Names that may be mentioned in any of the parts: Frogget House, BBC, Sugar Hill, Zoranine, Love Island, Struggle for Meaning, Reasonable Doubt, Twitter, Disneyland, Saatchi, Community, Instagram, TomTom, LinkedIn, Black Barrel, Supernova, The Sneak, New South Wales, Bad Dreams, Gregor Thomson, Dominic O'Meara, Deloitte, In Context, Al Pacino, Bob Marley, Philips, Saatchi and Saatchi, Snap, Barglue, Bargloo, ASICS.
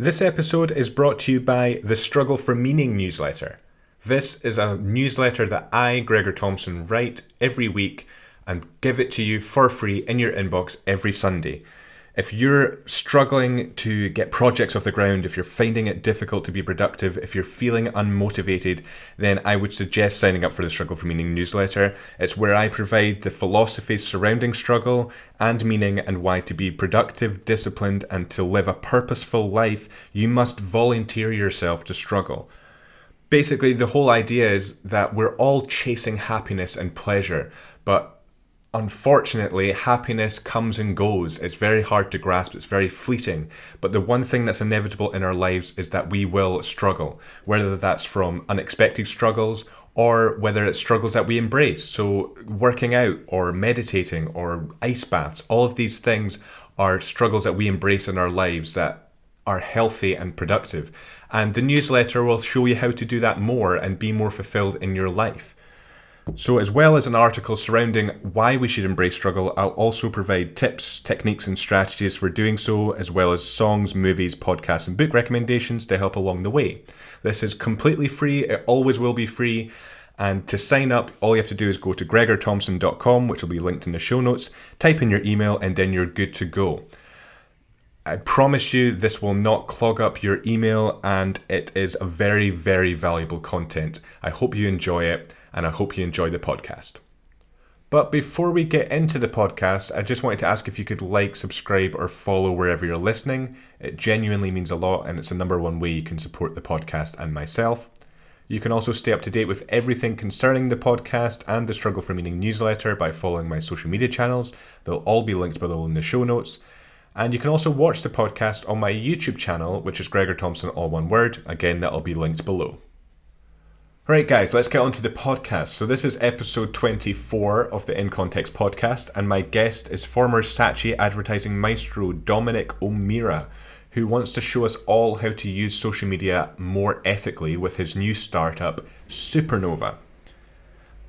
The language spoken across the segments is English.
This episode is brought to you by the Struggle for Meaning newsletter. This is a newsletter that I, Gregor Thomson, write every week and give it to you for free in your inbox every Sunday. If you're struggling to get projects off the ground, if you're finding it difficult to be productive, if you're feeling unmotivated, then I would suggest signing up for the Struggle for Meaning newsletter. It's where I provide the philosophies surrounding struggle and meaning and why to be productive, disciplined, and to live a purposeful life, you must volunteer yourself to struggle. Basically, the whole idea is that we're all chasing happiness and pleasure, but unfortunately, happiness comes and goes. It's very hard to grasp. It's very fleeting. But the one thing that's inevitable in our lives is that we will struggle, whether that's from unexpected struggles or whether it's struggles that we embrace. So working out or meditating or ice baths, all of these things are struggles that we embrace in our lives that are healthy and productive. And the newsletter will show you how to do that more and be more fulfilled in your life. So as well as an article surrounding why we should embrace struggle, I'll also provide tips, techniques and strategies for doing so, as well as songs, movies, podcasts and book recommendations to help along the way. This is completely free, it always will be free, and to sign up all you have to do is go to gregorthomson.com, which will be linked in the show notes, type in your email and then you're good to go. I promise you this will not clog up your email and it is a very, very valuable content. I hope you enjoy it. And I hope you enjoy the podcast. But before we get into the podcast, I just wanted to ask if you could like, subscribe, or follow wherever you're listening. It genuinely means a lot, and it's the #1 way you can support the podcast and myself. You can also stay up to date with everything concerning the podcast and the Struggle for Meaning newsletter by following my social media channels. They'll all be linked below in the show notes. And you can also watch the podcast on my YouTube channel, which is Gregor Thomson, all one word. Again, that'll be linked below. Right guys, let's get on to the podcast. So this is episode 24 of the In Context podcast, and my guest is former Saatchi advertising maestro Dominic O'Meara, who wants to show us all how to use social media more ethically with his new startup, Supernova.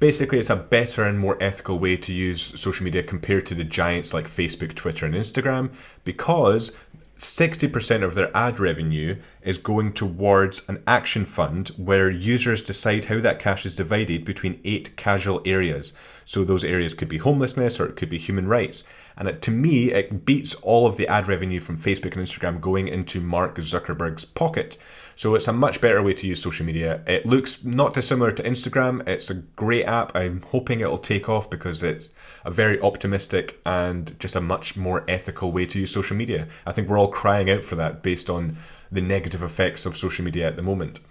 Basically, it's a better and more ethical way to use social media compared to the giants like Facebook, Twitter, and Instagram, because 60% of their ad revenue is going towards an action fund where users decide how that cash is divided between 8 casual areas. So those areas could be homelessness or it could be human rights. And to me, it beats all of the ad revenue from Facebook and Instagram going into Mark Zuckerberg's pocket. So it's a much better way to use social media. It looks not dissimilar to Instagram. It's a great app. I'm hoping it'll take off because it's a very optimistic and just a much more ethical way to use social media. I think we're all crying out for that based on the negative effects of social media at the moment.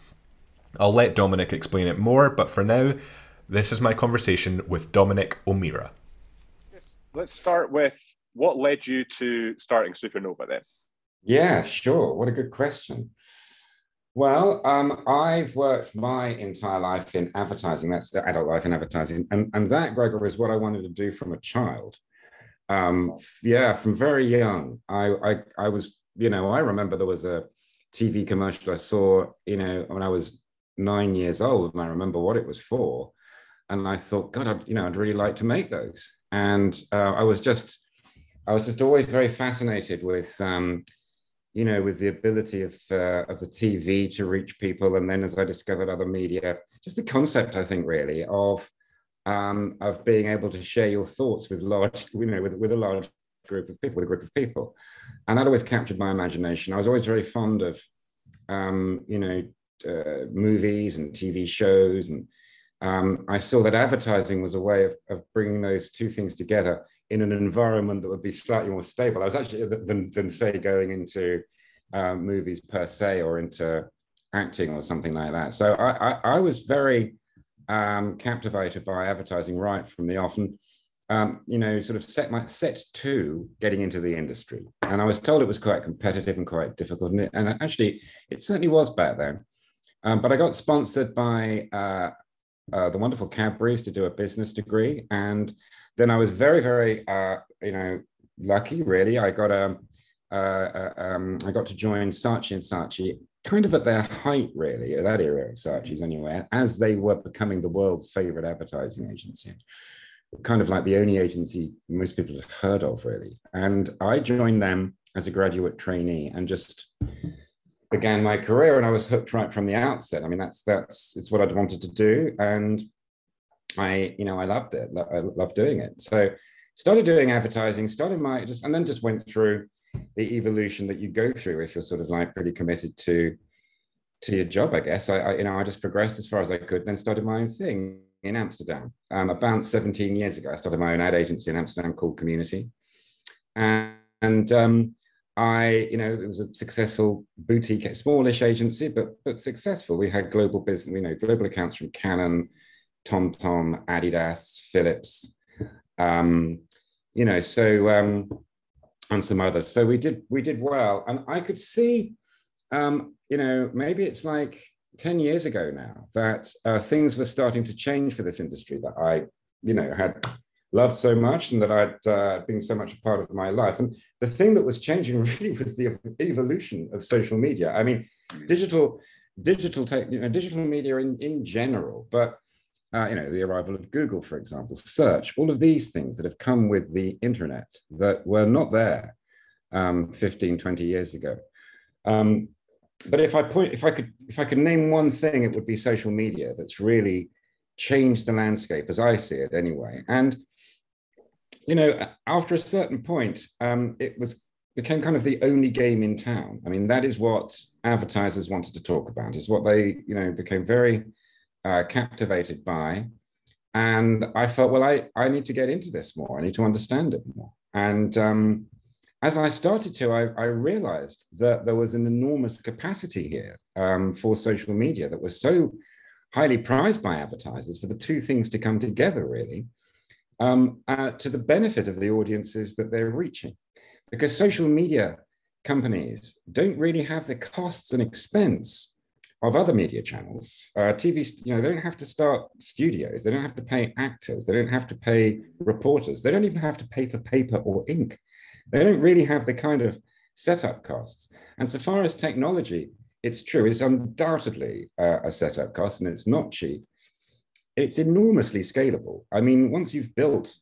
I'll let Dominic explain it more, but for now, this is my conversation with Dominic O'Meara. Let's start with what led you to starting Supernova then? Yeah, sure. What a good question. Well, I've worked my entire life in advertising. That's the adult life in advertising. And that, Gregor, is what I wanted to do from a child. From very young. I was, I remember there was a TV commercial I saw, when I was 9 years old, and I remember what it was for. And I thought, God, I'd really like to make those. And I was just always very fascinated with with the ability of the TV to reach people. And then as I discovered other media, just the concept, I think, really, of being able to share your thoughts with a group of people. And that always captured my imagination. I was always very fond of, movies and TV shows. And I saw that advertising was a way of bringing those two things together in an environment that would be slightly more stable. I was actually, than say going into movies per se or into acting or something like that. So I was very captivated by advertising right from the off, and set to getting into the industry. And I was told it was quite competitive and quite difficult, and actually it certainly was back then. But I got sponsored by the wonderful Cadbury's to do a business degree, and then I was very, very, lucky. Really, I got to join Saatchi and Saatchi, kind of at their height, really, at that era of Saatchi's anyway, as they were becoming the world's favorite advertising agency, kind of like the only agency most people had heard of, really. And I joined them as a graduate trainee, and just began my career, and I was hooked right from the outset. I mean, it's what I'd wanted to do, and I loved it. I loved doing it. So started doing advertising, and then just went through the evolution that you go through if you're sort of like pretty committed to your job, I guess. I just progressed as far as I could, then started my own thing in Amsterdam. About 17 years ago, I started my own ad agency in Amsterdam called Community. It was a successful boutique, smallish agency, but successful. We had global business, global accounts from Canon, TomTom, Adidas, Philips, and some others. So we did well. And I could see, maybe it's like 10 years ago now that things were starting to change for this industry that I, had loved so much and that I'd been so much a part of my life. And the thing that was changing really was the evolution of social media. I mean, digital media in general, but the arrival of Google, for example, search, all of these things that have come with the internet that were not there 15, 20 years ago. But if I could name one thing, it would be social media that's really changed the landscape as I see it anyway. And, after a certain point, it became kind of the only game in town. I mean, that is what advertisers wanted to talk about, is what they, became very captivated by. And I felt, well, I need to get into this more. I need to understand it more. And as I started to, I realized that there was an enormous capacity here for social media that was so highly prized by advertisers, for the two things to come together, really, to the benefit of the audiences that they're reaching. Because social media companies don't really have the costs and expense of other media channels. TV, they don't have to start studios. They don't have to pay actors. They don't have to pay reporters. They don't even have to pay for paper or ink. They don't really have the kind of setup costs. And so far as technology, it's true, it's undoubtedly a setup cost, and it's not cheap. It's enormously scalable. I mean, once you've built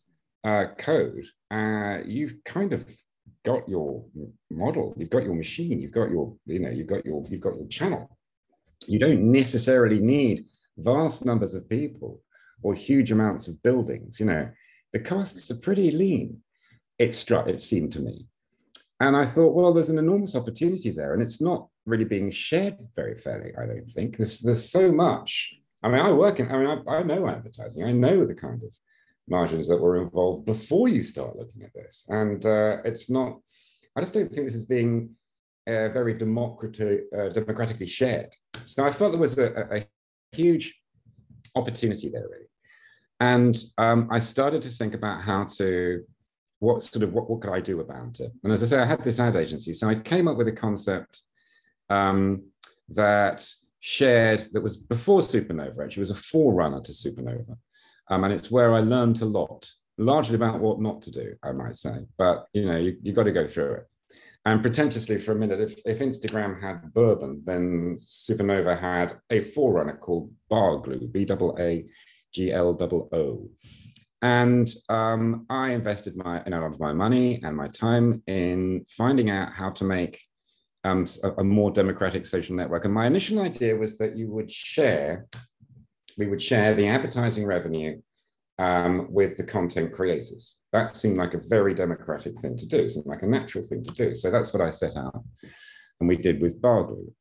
code, you've kind of got your model, you've got your machine, you've got your channel. You don't necessarily need vast numbers of people or huge amounts of buildings. The costs are pretty lean. It seemed to me. And I thought, well, there's an enormous opportunity there, and it's not really being shared very fairly, I don't think. There's so much. I mean, I know advertising. I know the kind of margins that were involved before you start looking at this. And I just don't think this is being very democratically shared. So I felt there was a huge opportunity there, really. And I started to think about what could I do about it? And as I say, I had this ad agency. So I came up with a concept that was before Supernova. Actually, it was a forerunner to Supernova. And it's where I learned a lot, largely about what not to do, I might say. But, you got to go through it. And pretentiously, for a minute, if Instagram had bourbon, then Supernova had a forerunner called Barglue, Bargloo. And I invested a lot of my money and my time in finding out how to make a more democratic social network. And my initial idea was that we would share the advertising revenue with the content creators. That seemed like a very democratic thing to do. It seemed like a natural thing to do. So that's what I set out, and we did with Bargloo.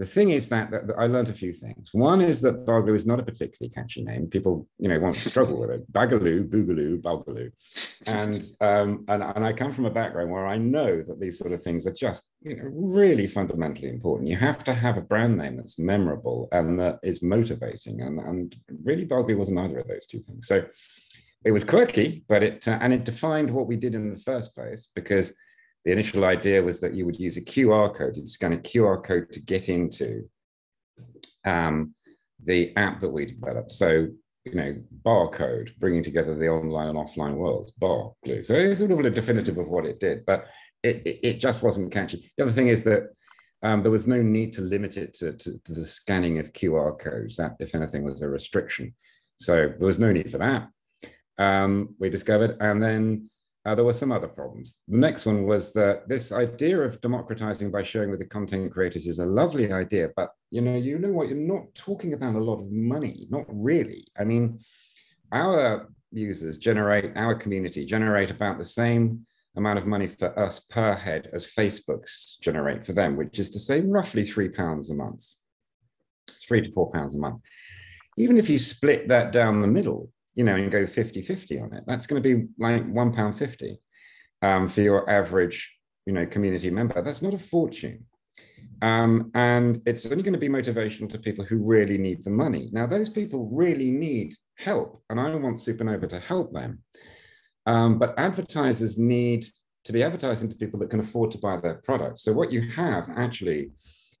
The thing is that I learned a few things. One is that Bargloo is not a particularly catchy name. People, want to struggle with it. Bagaloo, Boogaloo, Bargloo. And I come from a background where I know that these sort of things are just, really fundamentally important. You have to have a brand name that's memorable and that is motivating. And really, Bargloo wasn't either of those two things. So it was quirky, but it defined what we did in the first place, because the initial idea was that you would use a QR code. You'd scan a QR code to get into the app that we developed. So, barcode, bringing together the online and offline worlds, Bargloo. So it's sort of a definitive of what it did, but it just wasn't catchy. The other thing is that there was no need to limit it to the scanning of QR codes. That, if anything, was a restriction. So there was no need for that, we discovered. And then There were some other problems. The next one was that this idea of democratizing by sharing with the content creators is a lovely idea, but you know what, you're not talking about a lot of money, not really. I mean, our users generate, our community generate about the same amount of money for us per head as Facebook's generate for them, which is to say roughly £3 a month, £3 to £4 a month. Even if you split that down the middle, you know, and go 50-50 on it, that's going to be like £1.50 for your average, you know, community member. That's not a fortune. And it's only going to be motivational to people who really need the money. Now, those people really need help, and I want Supernova to help them. But advertisers need to be advertising to people that can afford to buy their products. So what you have actually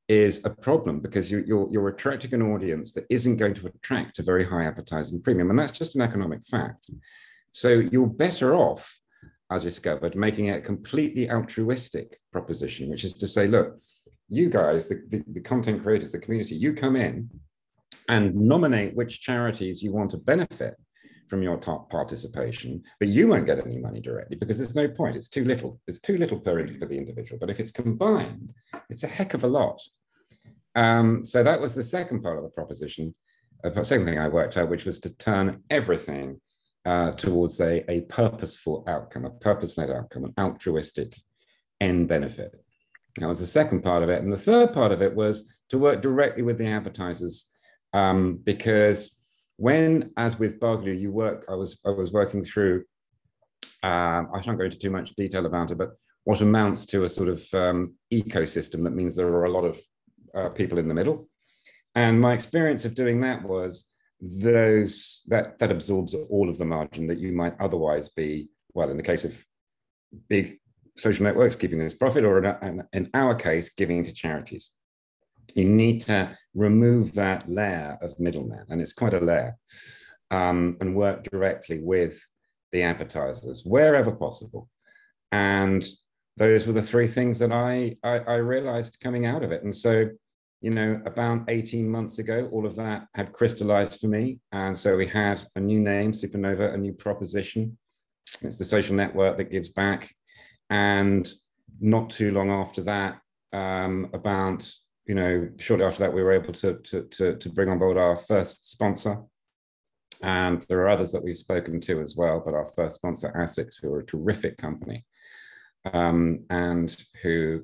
is a problem, because you're attracting an audience that isn't going to attract a very high advertising premium. And that's just an economic fact. So you're better off, I discovered, making it a completely altruistic proposition, which is to say, look, you guys, the content creators, the community, you come in and nominate which charities you want to benefit from your top participation, but you won't get any money directly because there's no point. It's too little. It's too little per for the individual. But if it's combined, it's a heck of a lot. So that was the second part of the proposition. The second thing I worked out, which was to turn everything towards a purposeful outcome, a purpose-led outcome, an altruistic end benefit. That was the second part of it. And the third part of it was to work directly with the advertisers, because when, as with Barglue, you work, I was working through, I shan't go into too much detail about it, but what amounts to a sort of ecosystem that means there are a lot of people in the middle. And my experience of doing that was those that absorbs all of the margin that you might otherwise be, well, in the case of big social networks, keeping this profit, or in our case, giving to charities. You need to remove that layer of middleman, and it's quite a layer, and work directly with the advertisers wherever possible. And those were the three things that I realized coming out of it. And so, you know, about 18 months ago, all of that had crystallized for me. And so we had a new name, Supernova, a new proposition. It's the social network that gives back. And not too long after that, about, you know, shortly after that, we were able to bring on board our first sponsor. And there are others that we've spoken to as well, but our first sponsor, ASICS, who are a terrific company, and who,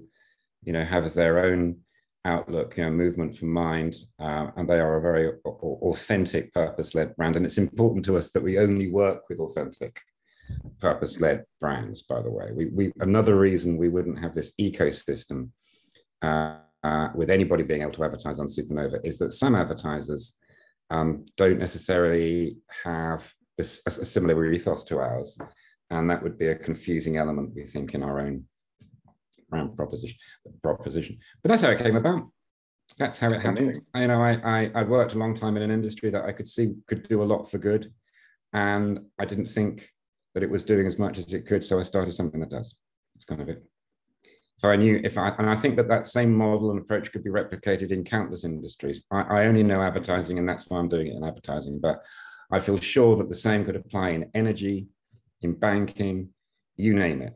you know, have as their own outlook, you know, movement from mind, and they are a very authentic, purpose-led brand. And it's important to us that we only work with authentic, purpose-led brands, by the way. We another reason we wouldn't have this ecosystem with anybody being able to advertise on Supernova is that some advertisers don't necessarily have this, a similar ethos to ours, and that would be a confusing element, we think, in our own brand proposition. But that's how it came about. That's how it happened. You know, I worked a long time in an industry that I could see could do a lot for good, and I didn't think that it was doing as much as it could, so I started something that does. That's kind of it. So I knew and I think that same model and approach could be replicated in countless industries. I only know advertising, and that's why I'm doing it in advertising, but I feel sure that the same could apply in energy, in banking, you name it.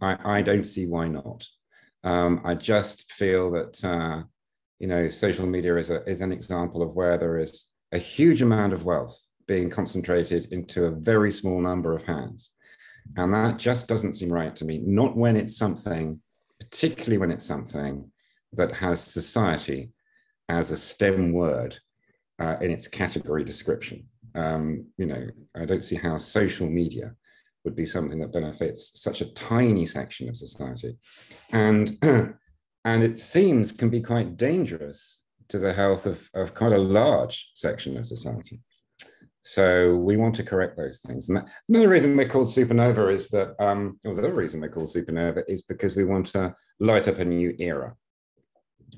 I don't see why not. I just feel that, you know, social media is an example of where there is a huge amount of wealth being concentrated into a very small number of hands. And that just doesn't seem right to me, not when it's something, particularly when it's something that has society as a STEM word in its category description. You know, I don't see how social media would be something that benefits such a tiny section of society. And it seems can be quite dangerous to the health of quite a large section of society. So we want to correct those things. And another reason we're called Supernova is that, the reason we're called Supernova is because we want to light up a new era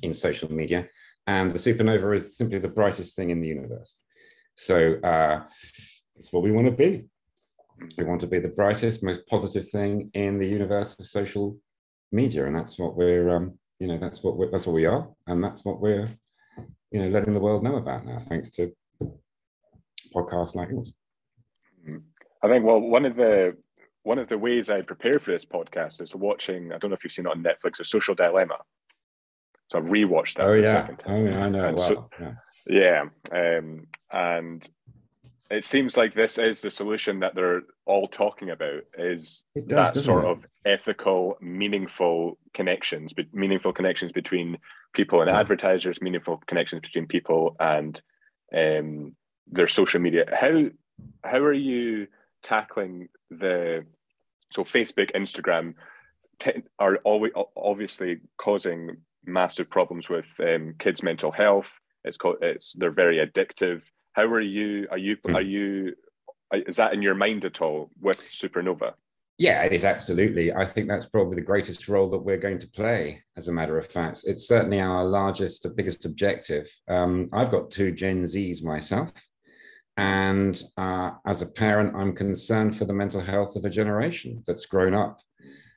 in social media. And the supernova is simply the brightest thing in the universe. So that's what we want to be. We want to be the brightest, most positive thing in the universe of social media. And that's what we're, you know, that's what we are. And that's what we're, you know, letting the world know about now, thanks to podcasts like yours. I think, well, one of the one of the ways I prepare for this podcast is watching, I don't know if you've seen it on Netflix, The Social Dilemma. So I've rewatched that. Oh yeah, I know. And wow. And it seems like this is the solution that they're all talking about, is that sort of ethical, meaningful connections between people and advertisers, meaningful connections between people and their social media. How are you tackling so Facebook, Instagram are always obviously causing massive problems with kids' mental health. They're very addictive. How are you? Is that in your mind at all with Supernova? Yeah, it is, absolutely. I think that's probably the greatest role that we're going to play, as a matter of fact. It's certainly our largest, biggest objective. I've got two Gen Zs myself. And as a parent, I'm concerned for the mental health of a generation that's grown up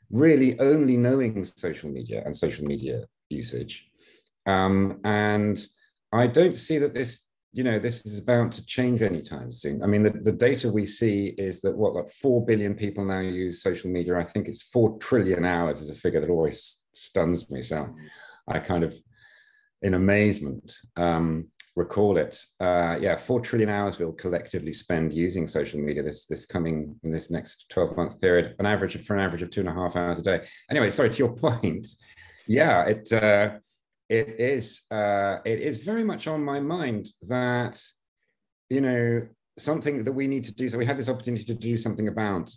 really only knowing social media and social media usage. And I don't see that this is about to change anytime soon. I mean, the data we see is that 4 billion people now use social media. I think it's 4 trillion hours is a figure that always stuns me. So I kind of, in amazement, recall it. 4 trillion hours we'll collectively spend using social media in this next 12-month period, an average of 2.5 hours a day. Anyway, sorry, to your point. Yeah, it is very much on my mind that, something that we need to do. So we have this opportunity to do something about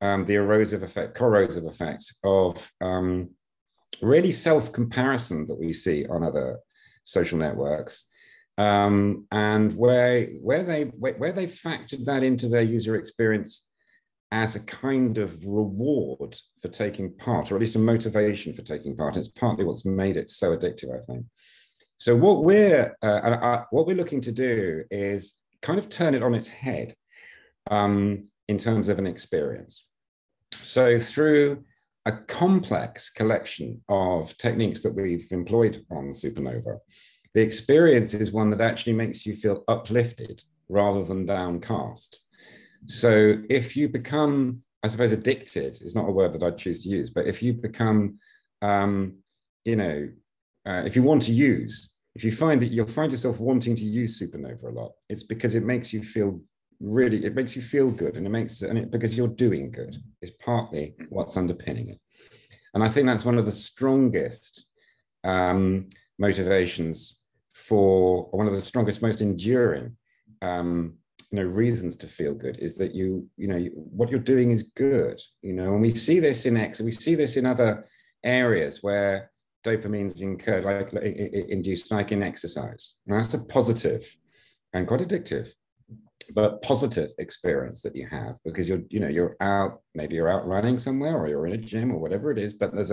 the corrosive effect of really self-comparison that we see on other social networks, and where they factored that into their user experience as a kind of reward for taking part, or at least a motivation for taking part. It's partly what's made it so addictive, I think. So what we're looking to do is kind of turn it on its head in terms of an experience. So through a complex collection of techniques that we've employed on Supernova, the experience is one that actually makes you feel uplifted rather than downcast. So if you become, I suppose, addicted is not a word that I'd choose to use, but if you become, if you find that you'll find yourself wanting to use Supernova a lot, it's because it makes you feel good, and because you're doing good is partly what's underpinning it. And I think that's one of the strongest motivations most enduring reasons to feel good, is that what you're doing is good, and we see this in X, and we see this in other areas where dopamine's induced, like in exercise. And that's a positive and quite addictive, but positive experience that you have, because you're out, maybe you're out running somewhere, or you're in a gym, or whatever it is, but there's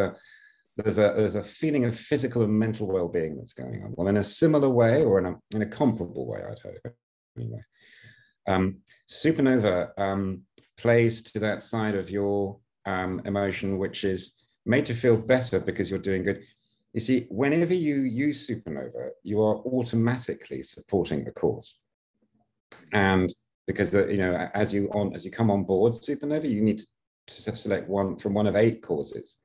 a feeling of physical and mental well-being that's going on. Well, in a similar way, or in a comparable way, I'd hope, anyway. Supernova plays to that side of your emotion, which is made to feel better because you're doing good. You see, whenever you use Supernova, you are automatically supporting a cause. And because, as you come on board Supernova, you need to select one from one of 8 causes,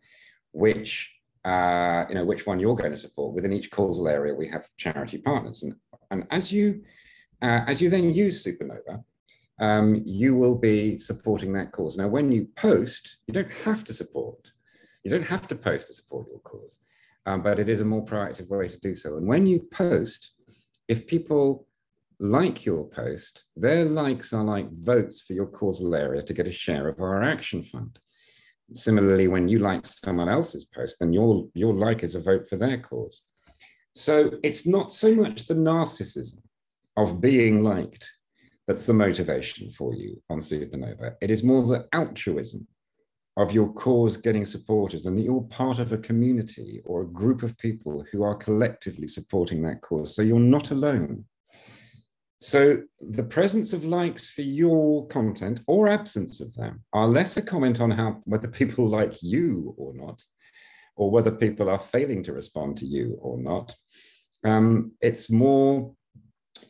which one you're going to support. Within each causal area, we have charity partners. And as you then use Supernova, you will be supporting that cause. Now, when you post, you don't have to post to support your cause, but it is a more proactive way to do so. And when you post, if people like your post, their likes are like votes for your causal area to get a share of our action fund. Similarly, when you like someone else's post, then your like is a vote for their cause. So it's not so much the narcissism of being liked that's the motivation for you on Supernova. It is more the altruism of your cause getting supporters, and that you're part of a community or a group of people who are collectively supporting that cause. So you're not alone. So the presence of likes for your content, or absence of them, are less a comment on whether people like you or not, or whether people are failing to respond to you or not. It's more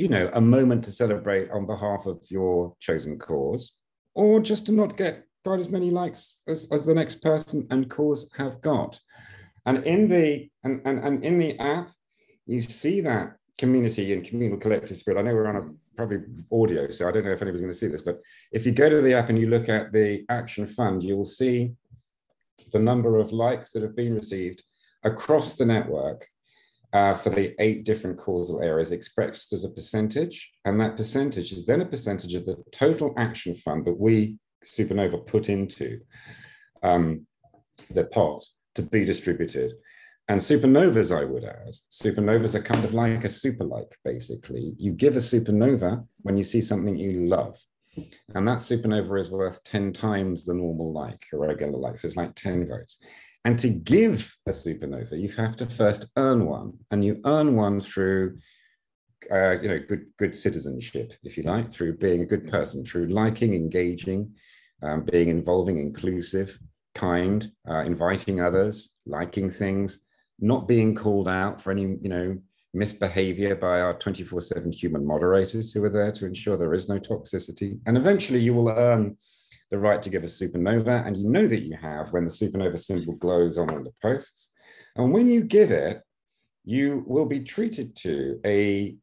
a moment to celebrate on behalf of your chosen cause, or just to not get got as many likes as the next person and cause have got. And in the and in the app, you see that community and communal collective spirit. I know we're on a probably audio, so I don't know if anybody's going to see this, but if you go to the app and you look at the Action Fund, you'll see the number of likes that have been received across the network for the 8 different causal areas expressed as a percentage. And that percentage is then a percentage of the total Action Fund that we, Supernova, put into the pot to be distributed. And supernovas, I would add, supernovas are kind of like a super-like, basically. You give a supernova when you see something you love. And that supernova is worth 10 times the normal like, or regular like, so it's like 10 votes. And to give a supernova, you have to first earn one. And you earn one through, you know, good citizenship, if you like, through being a good person, through liking, engaging, being involving, inclusive, kind, inviting others, liking things, not being called out for any, you know, misbehavior by our 24/7 human moderators who are there to ensure there is no toxicity. And eventually you will earn the right to give a supernova, and you know that you have when the supernova symbol glows on all the posts. And when you give it, you will be treated to a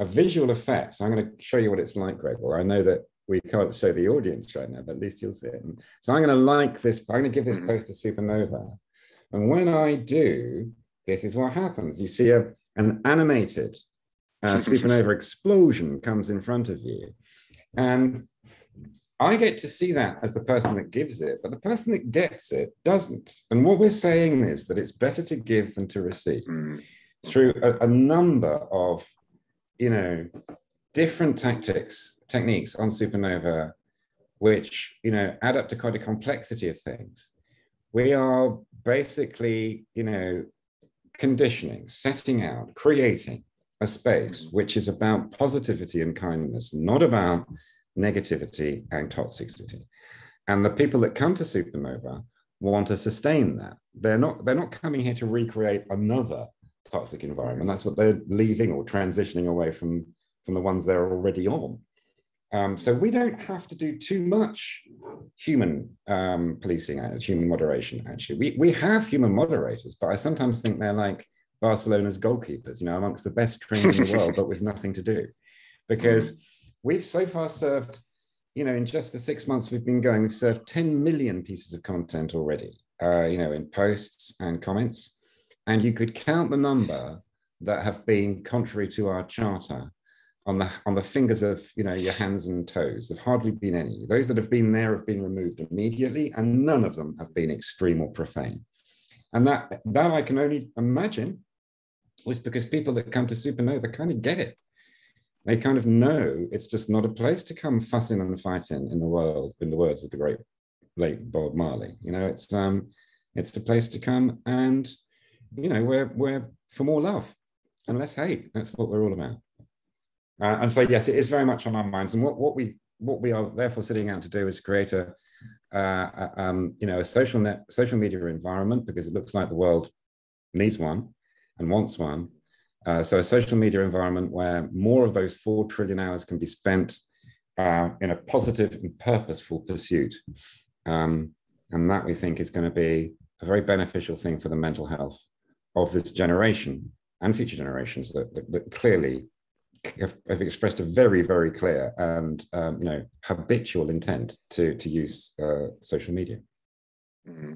visual effect. I'm going to show you what it's like, Gregor. I know that we can't show the audience right now, but at least you'll see it. So I'm going to like this, I'm going to give this post a supernova. And when I do, this is what happens. You see an animated supernova explosion comes in front of you. And I get to see that as the person that gives it, but the person that gets it doesn't. And what we're saying is that it's better to give than to receive through a number of, you know, different techniques on supernova, which, you know, add up to quite a complexity of things. We are basically, you know, conditioning, setting out, creating a space which is about positivity and kindness, not about negativity and toxicity. And the people that come to supernova want to sustain that. They're not coming here to recreate another toxic environment. That's what they're leaving or transitioning away from the ones they're already on. So we don't have to do too much human policing, human moderation, actually. We have human moderators, but I sometimes think they're like Barcelona's goalkeepers, you know, amongst the best trained in the world, but with nothing to do. Because we've so far served, you know, in just the 6 months we've been going, we've served 10 million pieces of content already, you know, in posts and comments. And you could count the number that have been contrary to our charter on the fingers of, you know, your hands and toes. There've hardly been any. Those that have been there have been removed immediately, and none of them have been extreme or profane. And that I can only imagine was because people that come to supernova kind of get it. They kind of know it's just not a place to come fussing and fighting in the world, in the words of the great late Bob Marley. You know, it's a place to come and, you know, we're for more love and less hate. That's what we're all about. And so, yes, it is very much on our minds. And what we are therefore sitting out to do is create a social media environment, because it looks like the world needs one and wants one. So a social media environment where more of those 4 trillion hours can be spent in a positive and purposeful pursuit. And that, we think, is going to be a very beneficial thing for the mental health of this generation and future generations that clearly have expressed a very, very clear and you know, habitual intent to use social media. Mm-hmm.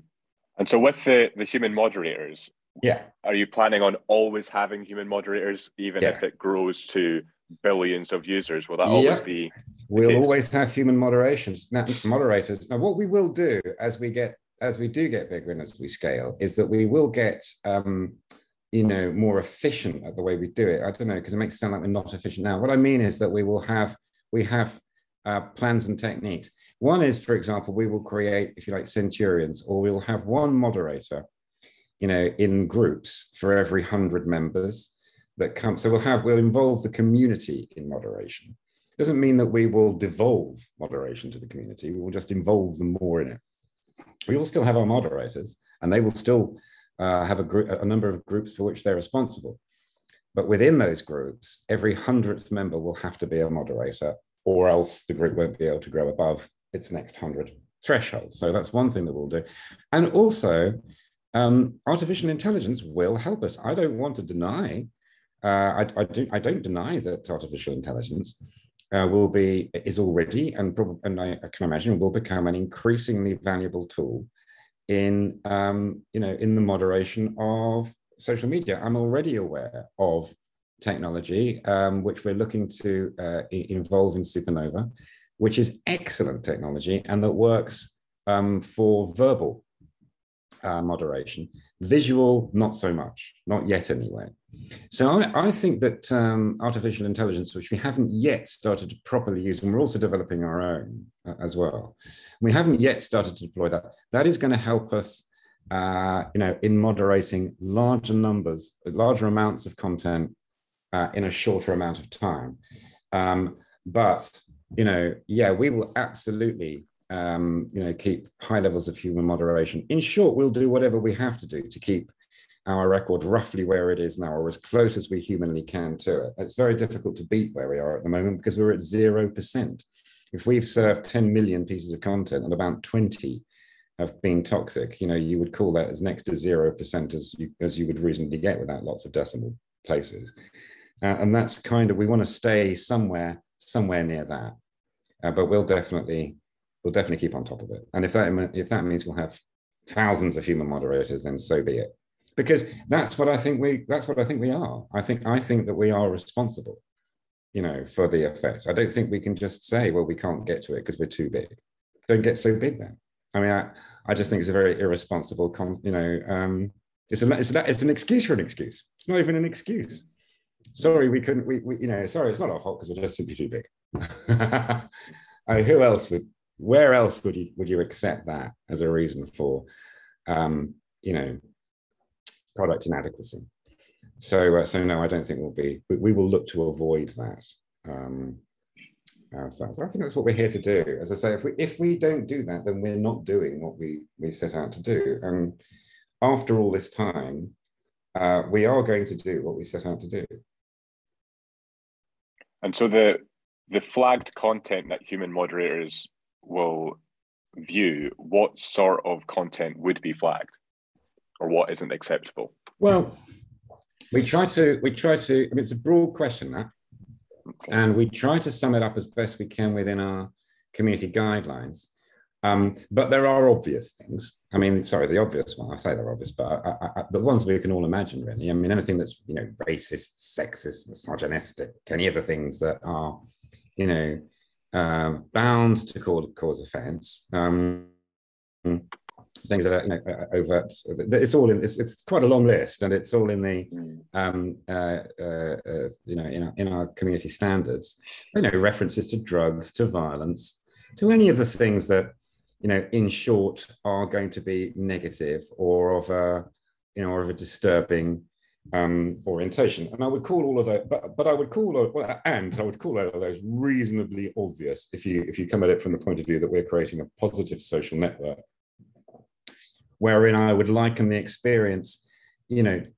And so with the human moderators, yeah, are you planning on always having human moderators, even if it grows to billions of users? Will that always be? We'll always have human moderations. Now, moderators. Now, what we will do as we do get bigger and as we scale is that we will get you know, more efficient at the way we do it. I don't know, because it makes it sound like we're not efficient now. What I mean is that we have plans and techniques. One is, for example, we will create, if you like, centurions, or we'll have one moderator, you know, in groups for every 100 members that come. So we'll involve the community in moderation. It doesn't mean that we will devolve moderation to the community. We will just involve them more in it. We will still have our moderators, and they will still have a number of groups for which they're responsible. But within those groups, every 100th member will have to be a moderator, or else the group won't be able to grow above its next 100. threshold. So that's one thing that we'll do. And also, artificial intelligence will help us. I don't want to deny, I don't deny that artificial intelligence is already, and I can imagine will become an increasingly valuable tool in, in the moderation of social media. I'm already aware of technology, which we're looking to involve in Supernova, which is excellent technology and that works for verbal moderation. Visual, not so much, not yet anyway. So I think that artificial intelligence, which we haven't yet started to properly use, and we're also developing our own as well, we haven't yet started to deploy that. That is going to help us in moderating larger numbers, larger amounts of content in a shorter amount of time. But we will absolutely, keep high levels of human moderation. In short, we'll do whatever we have to do to keep our record roughly where it is now, or as close as we humanly can to it. It's very difficult to beat where we are at the moment because we're at 0%. If we've served 10 million pieces of content and about 20 have been toxic, you would call that as next to 0% as you would reasonably get without lots of decimal places. And that's kind of, we want to stay somewhere near that, but we'll definitely keep on top of it. And if that means we'll have thousands of human moderators, then so be it, because that's what I think we are. I think that we are responsible, for the effect. I don't think we can just say, well, we can't get to it because we're too big. Don't get so big then. I mean, I just think it's a very irresponsible, it's an excuse for an excuse. It's not even an excuse. Sorry, we couldn't. Sorry, it's not our fault because we're just simply too big. Where else would you accept that as a reason for, product inadequacy? So no, I don't think we will look to avoid that ourselves. I think that's what we're here to do. As I say, if we don't do that, then we're not doing what we set out to do. And after all this time, we are going to do what we set out to do. And so the flagged content that human moderators will view, what sort of content would be flagged, or what isn't acceptable? Well, we try to. I mean, it's a broad question, that, and we try to sum it up as best we can within our community guidelines. But there are obvious things. I mean, sorry, the obvious one. I say they're obvious, but the ones we can all imagine, really. I mean, anything that's racist, sexist, misogynistic, any of the things that are bound to cause offence. Things that are overt. It's all in. It's quite a long list, and it's all in the in our community standards. References to drugs, to violence, to any of the things that, in short, are going to be negative or of a disturbing orientation. And I would call all of that, I would call all of those reasonably obvious if you come at it from the point of view that we're creating a positive social network, wherein I would liken the experience,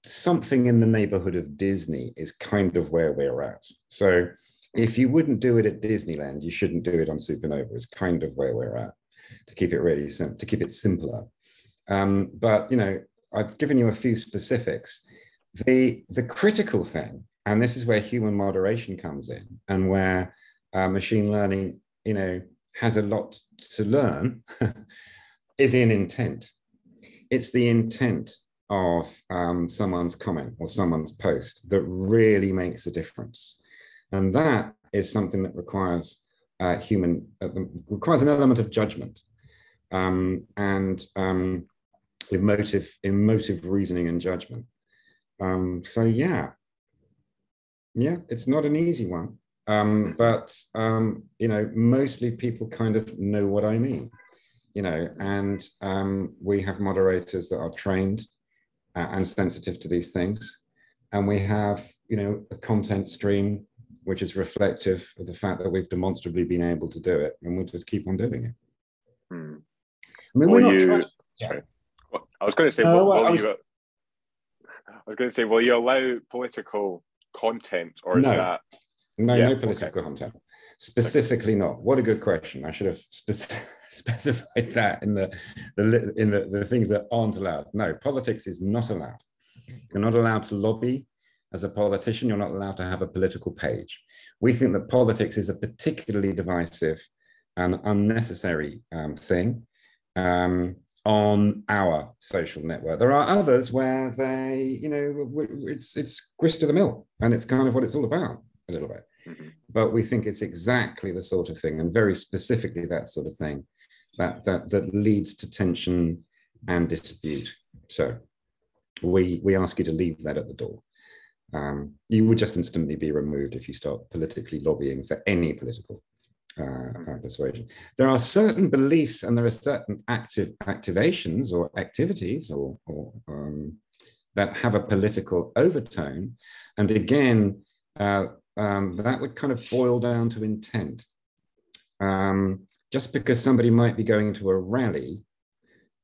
something in the neighborhood of Disney is kind of where we're at. So if you wouldn't do it at Disneyland, you shouldn't do it on Supernova, is kind of where we're at, to keep it really simple, to keep it simpler. But I've given you a few specifics. The critical thing, and this is where human moderation comes in, and where machine learning, has a lot to learn, is in intent. It's the intent of someone's comment or someone's post that really makes a difference. And that is something that requires requires an element of judgment and emotive reasoning and judgment. So it's not an easy one, but mostly people kind of know what I mean, and we have moderators that are trained and sensitive to these things. And we have, a content stream which is reflective of the fact that we've demonstrably been able to do it, and we'll just keep on doing it. Hmm. I mean, I was going to say, will you allow political content, or is that No, yeah, no political content. Specifically not. What a good question. I should have specified that in the things that aren't allowed. No, politics is not allowed. You're not allowed to lobby as a politician. You're not allowed to have a political page. We think that politics is a particularly divisive and unnecessary thing on our social network. There are others where they, you know, it's grist to the mill, and it's kind of what it's all about a little bit. But we think it's exactly the sort of thing, and very specifically that sort of thing, that leads to tension and dispute. So we ask you to leave that at the door. You would just instantly be removed if you start politically lobbying for any political persuasion. There are certain beliefs, and there are certain activations or activities or that have a political overtone. And again, that would kind of boil down to intent. Just because somebody might be going to a rally,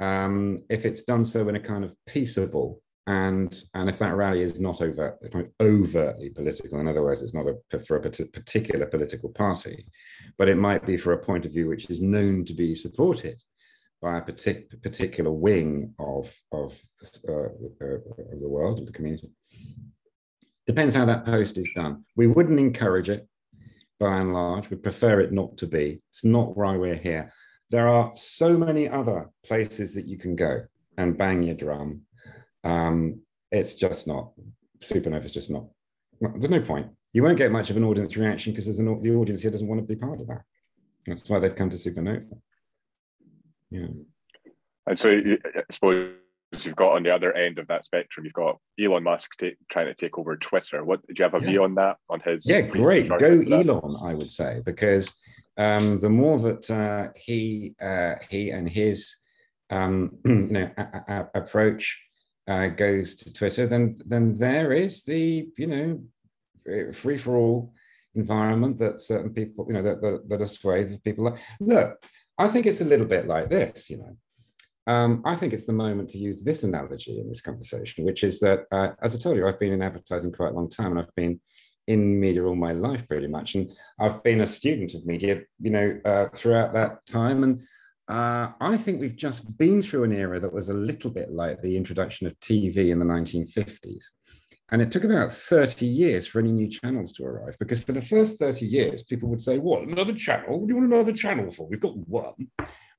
if it's done so in a kind of peaceable and if that rally is not overtly political, in other words, it's not for a particular political party, but it might be for a point of view which is known to be supported by a particular wing of the world, of the community. Depends how that post is done. We wouldn't encourage it, by and large. We prefer it not to be. It's not why we're here. There are so many other places that you can go and bang your drum. It's just not. Supernova's just not. There's no point. You won't get much of an audience reaction because the audience here doesn't want to be part of that. That's why they've come to Supernova. Yeah. And so I suppose you've got on the other end of that spectrum, you've got Elon Musk trying to take over Twitter. What do you have a view on that? On his great, go Elon, I would say, because the more that he and his approach goes to Twitter, then there is the free for all environment that certain people that are swayed with people. Like, look, I think it's a little bit like this, I think it's the moment to use this analogy in this conversation, which is that, as I told you, I've been in advertising quite a long time, and I've been in media all my life pretty much. And I've been a student of media, throughout that time. And I think we've just been through an era that was a little bit like the introduction of TV in the 1950s. And it took about 30 years for any new channels to arrive, because for the first 30 years, people would say, what, another channel? What do you want another channel for? We've got one.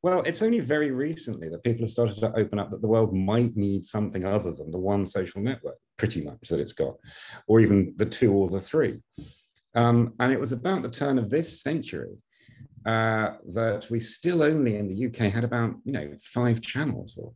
Well, it's only very recently that people have started to open up that the world might need something other than the one social network, pretty much, that it's got, or even the two or the three. And it was about the turn of this century that we still only in the UK had about, 5 channels or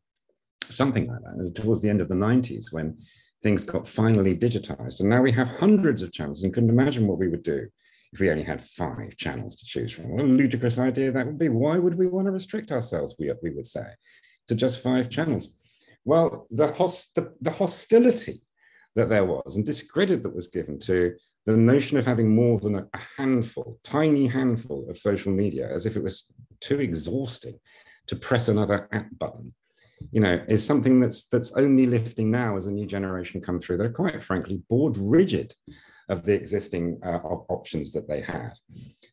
something like that. It was towards the end of the 90s when things got finally digitized. And now we have hundreds of channels, and couldn't imagine what we would do if we only had 5 channels to choose from. What a ludicrous idea that would be. Why would we want to restrict ourselves, we would say, to just 5 channels? Well, the hostility that there was, and discredit that was given to the notion of having more than a handful, tiny handful of social media, as if it was too exhausting to press another app button, is something that's only lifting now as a new generation come through. They're quite frankly bored rigid of the existing options that they had.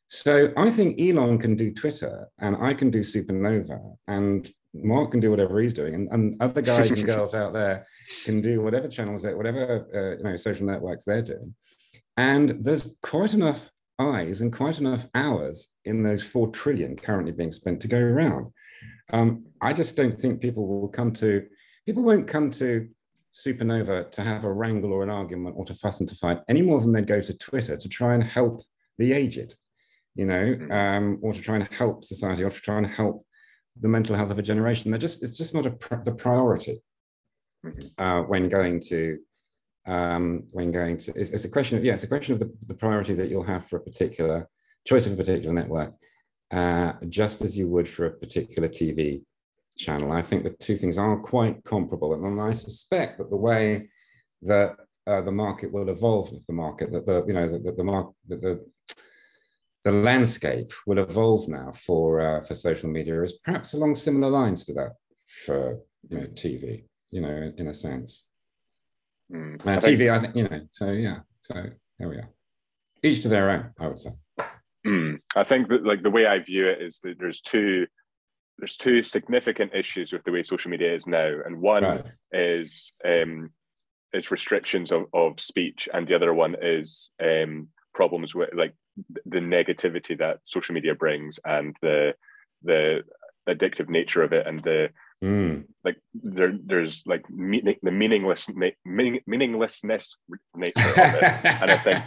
So I think Elon can do Twitter, and I can do Supernova, and Mark can do whatever he's doing, and other guys and girls out there can do whatever channels, whatever social networks they're doing. And there's quite enough eyes and quite enough hours in those 4 trillion currently being spent to go around. I just don't think people won't come to Supernova to have a wrangle or an argument or to fuss and to fight any more than they'd go to Twitter to try and help the aged, or to try and help society, or to try and help the mental health of a generation. It's just not the priority when going to. It's a question of the priority that you'll have for a particular choice of a particular network, just as you would for a particular TV channel. I think the two things are quite comparable, and I suspect that the way that the market will evolve with the market, that the landscape will evolve now for social media is perhaps along similar lines to that for TV, in a sense. TV, I think. So there we are. each to their own, I would say. I think that the way I view it is that there's two significant issues with the way social media is now, and one is restrictions of speech, and the other one is problems with the negativity that social media brings, and the addictive nature of it, and the the meaninglessness nature of it. And I think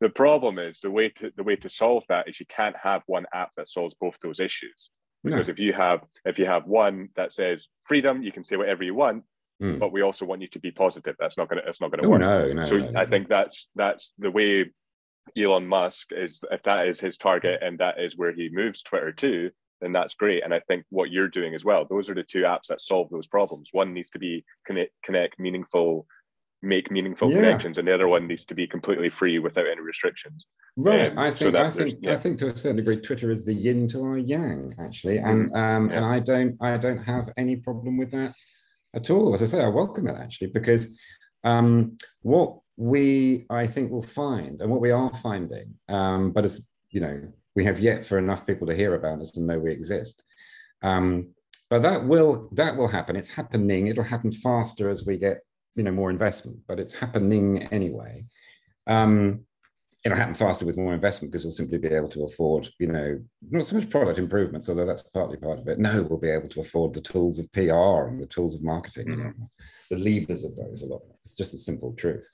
the problem is the way to solve that is you can't have one app that solves both those issues. Because if you have one that says freedom, you can say whatever you want, but we also want you to be positive. That's not gonna work. I think that's the way Elon Musk is. If that is his target and that is where he moves Twitter to, then that's great. And I think what you're doing as well, those are the two apps that solve those problems. One needs to be make meaningful connections, and the other one needs to be completely free without any restrictions. Right. I think to a certain degree, Twitter is the yin to our yang, actually. And and I don't have any problem with that at all. As I say, I welcome it, actually, because what we I think will find, and what we are finding, but as you know, we have yet for enough people to hear about us and know we exist. But that will happen. It's happening. It'll happen faster as we get more investment, but it's happening anyway. It'll happen faster with more investment because we'll simply be able to afford, not so much product improvements, although that's partly part of it. No, we'll be able to afford the tools of PR and the tools of marketing, the levers of those a lot. It's just the simple truth.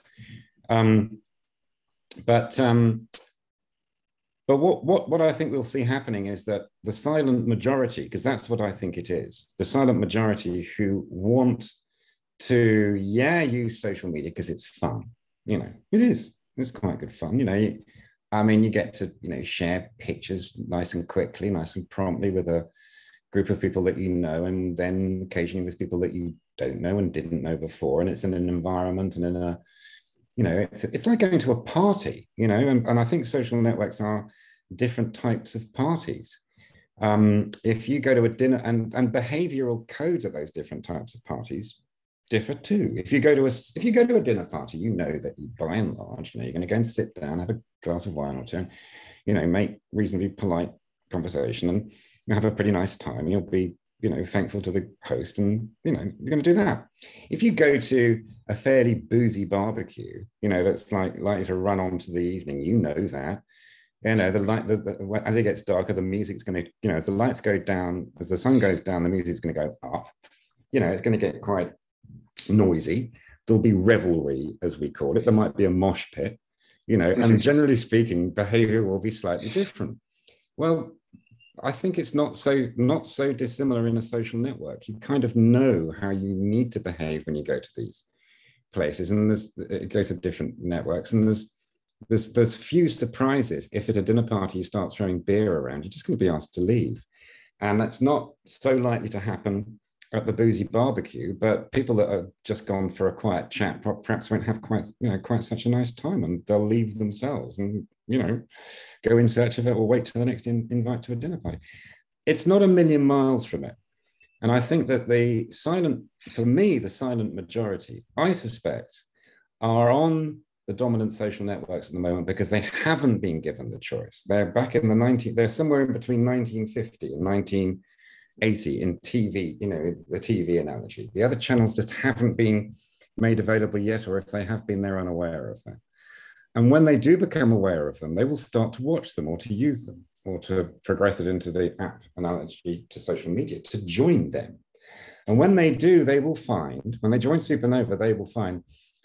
But what I think we'll see happening is that the silent majority, because that's what I think it is, the silent majority who want to use social media because it's fun, it's quite good fun, you get to share pictures nice and quickly, nice and promptly with a group of people that you know, and then occasionally with people that you don't know and didn't know before, and it's in an environment and in a it's like going to a party, and I think social networks are different types of parties. If you go to a dinner, and behavioral codes at those different types of parties differ too. If you go to a dinner party, that you by and large you're going to go and sit down, have a glass of wine or two, and make reasonably polite conversation, and you'll have a pretty nice time, and you'll be thankful to the host, and you're going to do that. If you go to a fairly boozy barbecue, that's likely to run on to the evening, that as it gets darker, the music's going to as the lights go down, as the sun goes down, the music's going to go up, it's going to get quite noisy. There'll be revelry, as we call it. There might be a mosh pit, and generally speaking, behavior will be slightly different. Well, I think it's not so dissimilar in a social network. You kind of know how you need to behave when you go to these places, and it goes to different networks, and there's few surprises. If at a dinner party you start throwing beer around, you're just going to be asked to leave, and that's not so likely to happen at the boozy barbecue. But people that have just gone for a quiet chat perhaps won't have quite such a nice time, and they'll leave themselves and go in search of it, or wait till the next invite to a dinner party. It's not a million miles from it. And I think that the silent majority, I suspect, are on the dominant social networks at the moment because they haven't been given the choice. They're back in the they're somewhere in between 1950 and 1980 in TV, the TV analogy. The other channels just haven't been made available yet, or if they have been, they're unaware of that. And when they do become aware of them, they will start to watch them, or to use them, or to progress it into the app analogy to social media, to join them. And when they do, they will find, when they join Supernova, they will find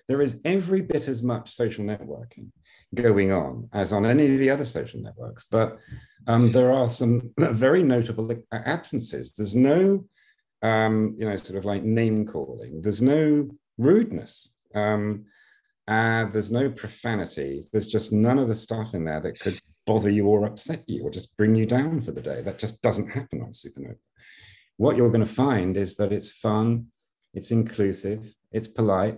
there is every bit as much social networking going on as on any of the other social networks. But there are some very notable absences. There's no, name calling. There's no rudeness. There's no profanity. There's just none of the stuff in there that could bother you or upset you or just bring you down for the day. That just doesn't happen on Supernova. What you're going to find is that it's fun, it's inclusive, it's polite,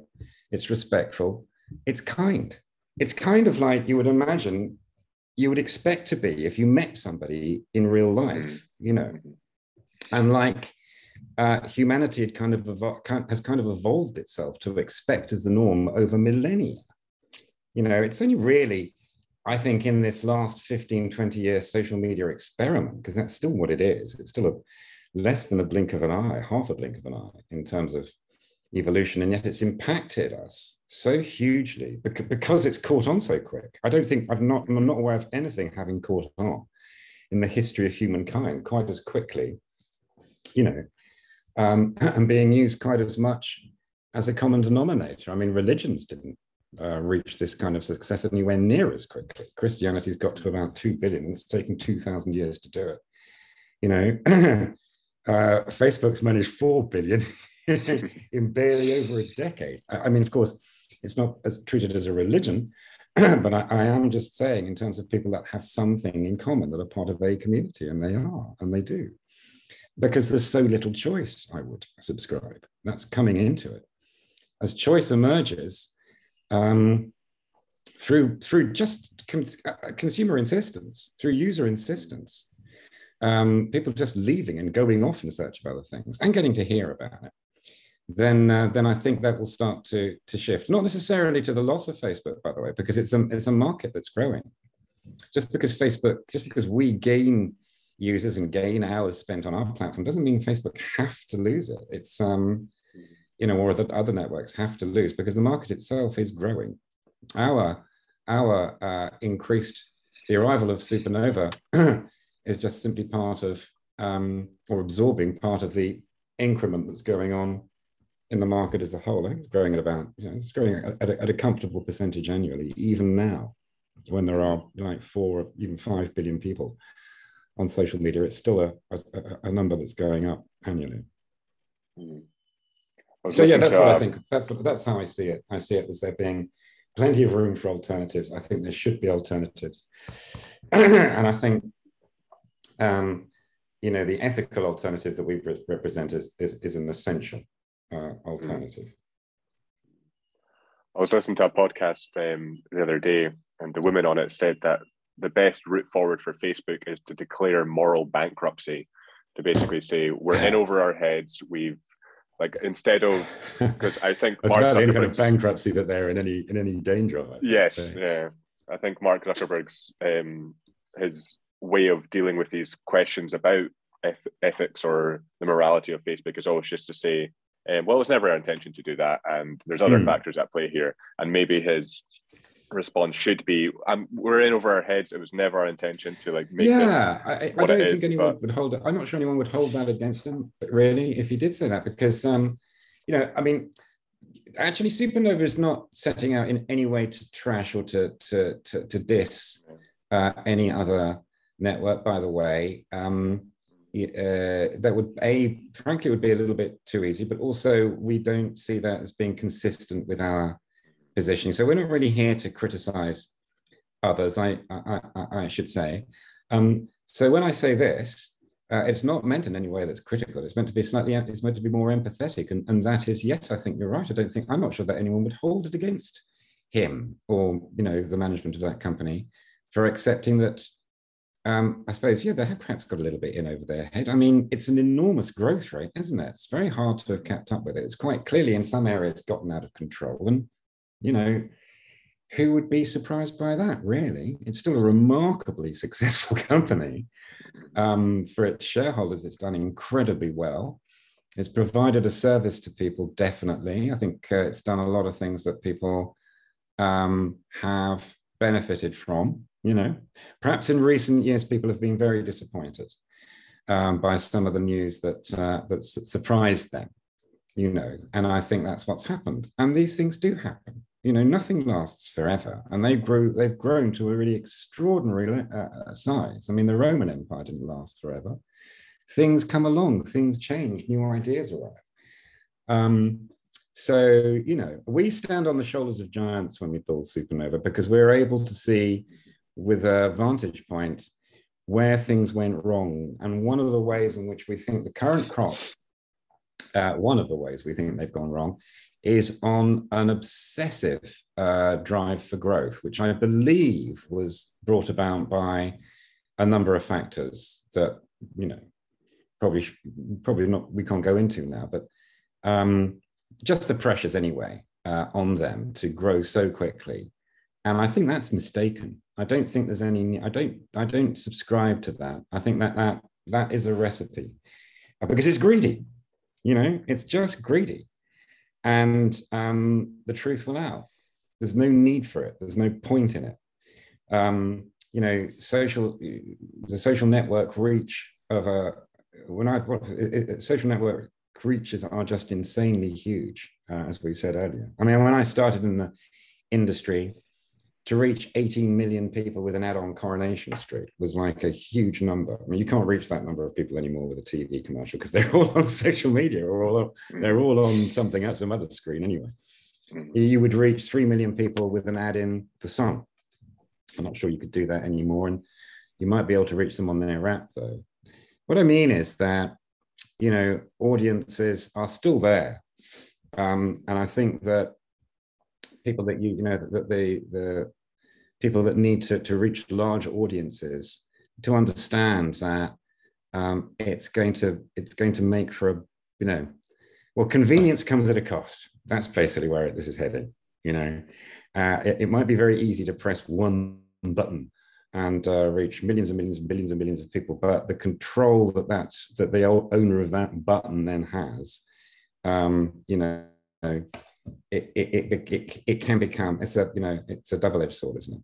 it's respectful, it's kind. It's kind of like you would imagine, you would expect to be if you met somebody in real life, and humanity had has evolved itself to expect as the norm over millennia. It's only really I think in this last 15-20 year social media experiment, because that's still what it is, it's still a less than a blink of an eye, half a blink of an eye in terms of evolution, and yet it's impacted us so hugely because it's caught on so quick. I don't think I'm not aware of anything having caught on in the history of humankind quite as quickly, you know, and being used quite as much as a common denominator. I mean, religions didn't reach this kind of success anywhere near as quickly. Christianity's got to about 2 billion. It's taken 2,000 years to do it. You know, Facebook's managed 4 billion in barely over a decade. I mean, of course, it's not as treated as a religion, but I am just saying in terms of people that have something in common, that are part of a community, and they are, and they do. Because there's so little choice, I would subscribe. That's coming into it. As choice emerges, through just consumer insistence, through user insistence, people just leaving and going off in search of other things and getting to hear about it, then I think that will start to shift. Not necessarily to the loss of Facebook, by the way, because it's a market that's growing. Just because we gain users and gain hours spent on our platform doesn't mean Facebook have to lose it. It's, you know, or that other networks have to lose, because the market itself is growing. The arrival of Supernova is just simply part of, or absorbing part of the increment that's going on in the market as a whole. It's growing at about, you know, it's growing at a comfortable percentage annually, even now, when there are like 4 or even 5 billion people on social media. It's still a number that's going up annually. So yeah, that's what I think. That's how I see it. I see it as there being plenty of room for alternatives. I think there should be alternatives, and I think you know, the ethical alternative that we represent is an essential alternative. I was listening to a podcast the other day, and the woman on it said that the best route forward for Facebook is to declare moral bankruptcy, to basically say, we're in over our heads. We've, like, instead of, because I think Mark Zuckerberg's bankruptcy that they're in any danger of. Yes. Yeah. I think Mark Zuckerberg's, his way of dealing with these questions about ethics or the morality of Facebook is always just to say, well, it's never our intention to do that. And there's other factors at play here. And maybe his response should be, we're in over our heads, it was never our intention to like make this what I don't it think is, anyone but... would hold it. I'm not sure anyone would hold that against him, but really, if he did say that, because you know, I mean, actually Supernova is not setting out in any way to trash or to diss any other network, by the way. That would, frankly, would be a little bit too easy, but also we don't see that as being consistent with our positioning. So we're not really here to criticize others, I should say. So when I say this, it's not meant in any way that's critical. It's meant to be more empathetic. And that is, yes, I think you're right. I'm not sure that anyone would hold it against him or, you know, the management of that company for accepting that. I suppose, yeah, they have perhaps got a little bit in over their head. I mean, it's an enormous growth rate, isn't it? It's very hard to have kept up with it. It's quite clearly in some areas gotten out of control. And you know, who would be surprised by that, really? It's still a remarkably successful company. For its shareholders, it's done incredibly well. It's provided a service to people, definitely. I think it's done a lot of things that people have benefited from, you know. Perhaps in recent years, people have been very disappointed by some of the news that surprised them, you know. And I think that's what's happened. And these things do happen. You know, nothing lasts forever, and they've grown to a really extraordinary size. I mean, the Roman Empire didn't last forever. Things come along, things change, new ideas arrive. So, you know, we stand on the shoulders of giants when we build Supernova, because we're able to see with a vantage point where things went wrong. And one of the ways in which we think the current crop, one of the ways we think they've gone wrong, is on an obsessive drive for growth, which I believe was brought about by a number of factors that, you know, probably not, we can't go into now, but just the pressures anyway on them to grow so quickly And I think that's mistaken. I don't think there's any, I don't subscribe to that. I think that is a recipe because it's greedy, you know, it's just greedy. And the truth will out. There's no need for it. There's no point in it. You know, the social network reach of social network reaches are just insanely huge, as we said earlier. I mean, when I started in the industry, to reach 18 million people with an ad on Coronation Street was like a huge number. I mean, you can't reach that number of people anymore with a TV commercial because they're all on social media or they're all on something else, some other screen anyway. You would reach 3 million people with an ad in The Sun. I'm not sure you could do that anymore. And you might be able to reach them on their app though. What I mean is that, you know, audiences are still there. And I think that people that the people that need to reach large audiences to understand that it's going to make for a, you know, well, convenience comes at a cost. That's basically where this is headed. You know, it might be very easy to press one button and reach millions and millions and billions and billions of people, but the control that the owner of that button then has, you know. It can become, it's a double-edged sword, isn't it?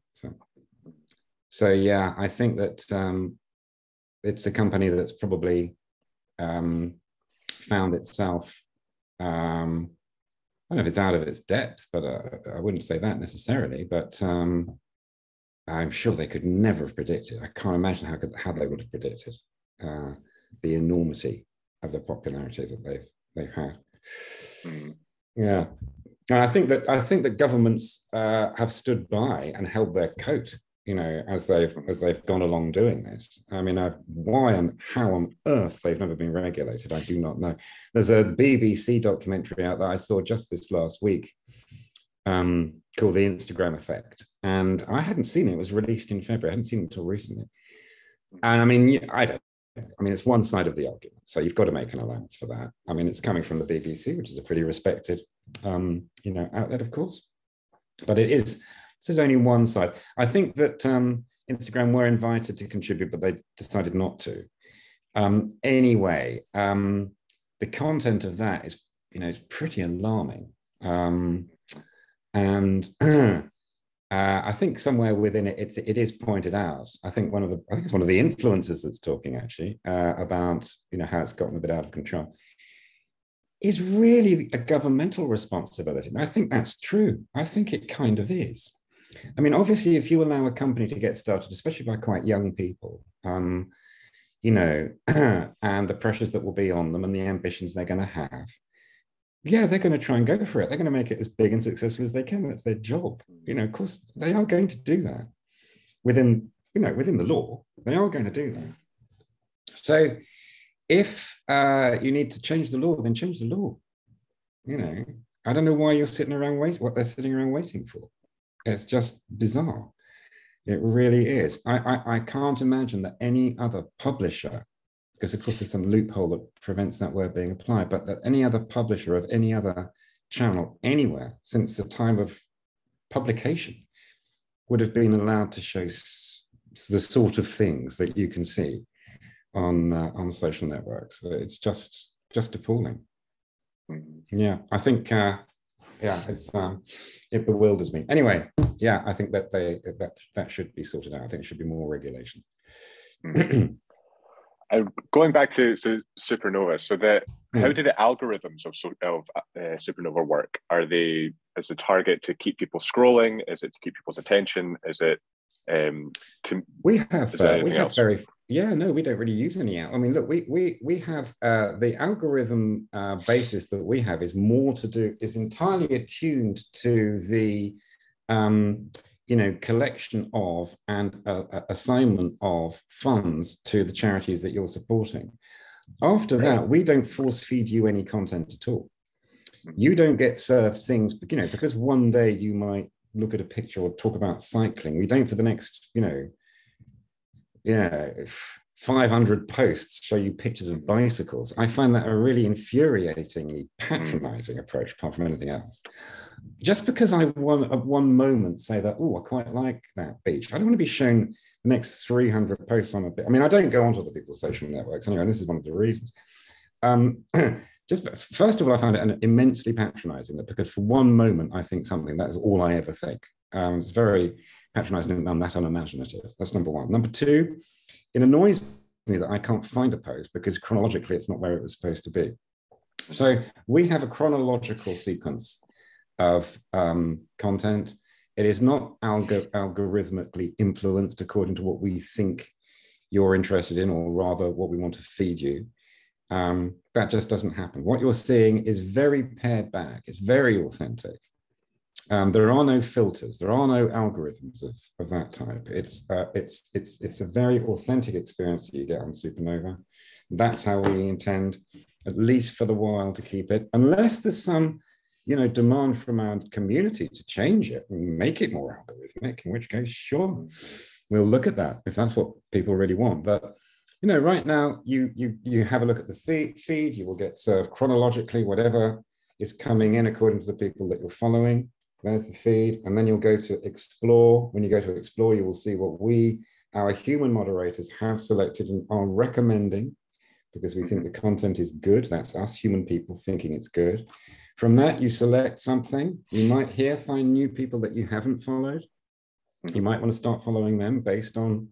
So yeah, I think that it's a company that's probably found itself, I don't know if it's out of its depth, but I wouldn't say that necessarily, but I'm sure they could never have predicted. I can't imagine how they would have predicted the enormity of the popularity that they've had. Yeah, and I think that governments have stood by and held their coat, you know, as they've gone along doing this. I mean, why and how on earth they've never been regulated, I do not know. There's a BBC documentary out that I saw just this last week called The Instagram Effect, and I hadn't seen it. It was released in February. I hadn't seen it until recently, and I mean, I mean, it's one side of the argument, so you've got to make an allowance for that. I mean, it's coming from the BBC, which is a pretty respected, you know, outlet, of course. But it's only one side. I think that Instagram were invited to contribute, but they decided not to. Anyway, the content of that is, you know, it's pretty alarming. And I think somewhere within it is pointed out. I think it's one of the influencers that's talking actually about, you know, how it's gotten a bit out of control. Is really a governmental responsibility. And I think that's true. I think it kind of is. I mean, obviously, if you allow a company to get started, especially by quite young people, you know, and the pressures that will be on them and the ambitions they're going to have. Yeah, they're going to try and go for it. They're going to make it as big and successful as they can. That's their job. You know, of course, they are going to do that within, you know, within the law. They are going to do that. So if you need to change the law, then change the law. You know, I don't know why you're sitting around waiting, what they're sitting around waiting for. It's just bizarre. It really is. I can't imagine that any other publisher, because of course there's some loophole that prevents that word being applied, but that any other publisher of any other channel anywhere since the time of publication would have been allowed to show the sort of things that you can see on social networks. It's just appalling. Yeah, I think, yeah, it's it bewilders me. Anyway, yeah, I think that that should be sorted out. I think it should be more regulation. Going back to Supernova, so how do the algorithms of Supernova work? Is the target to keep people scrolling? Is it to keep people's attention? Is it to? We don't really use any. I mean, look, we have the algorithm basis that we have is entirely attuned to the you know, collection of and assignment of funds to the charities that you're supporting. After that, we don't force feed you any content at all. You don't get served things, you know, because one day you might look at a picture or talk about cycling. We don't for the next, you know, yeah, 500 posts show you pictures of bicycles. I find that a really infuriatingly patronizing approach, apart from anything else. Just because I at one moment say that, oh, I quite like that beach, I don't want to be shown the next 300 posts on a beach. I mean, I don't go onto other people's social networks anyway, and this is one of the reasons. Just first of all, I found it immensely patronizing, that because for one moment I think something, that is all I ever think. It's very patronizing and I'm that unimaginative. That's number one. Number two, it annoys me that I can't find a post because chronologically it's not where it was supposed to be. So we have a chronological sequence of content. It is not algorithmically influenced according to what we think you're interested in, or rather what we want to feed you. That just doesn't happen. What you're seeing is very pared back. It's very authentic. There are no filters. There are no algorithms of that type. It's a very authentic experience that you get on Supernova. That's how we intend, at least for the while, to keep it, unless there's some, you know, demand from our community to change it and make it more algorithmic, in which case, sure, we'll look at that if that's what people really want. But, you know, right now, you have a look at the feed, you will get served chronologically, whatever is coming in according to the people that you're following. There's the feed, and then you'll go to explore. When you go to explore, you will see what we, our human moderators, have selected and are recommending, because we think the content is good. That's us human people thinking it's good. From that, you select something. You might here find new people that you haven't followed. You might want to start following them based on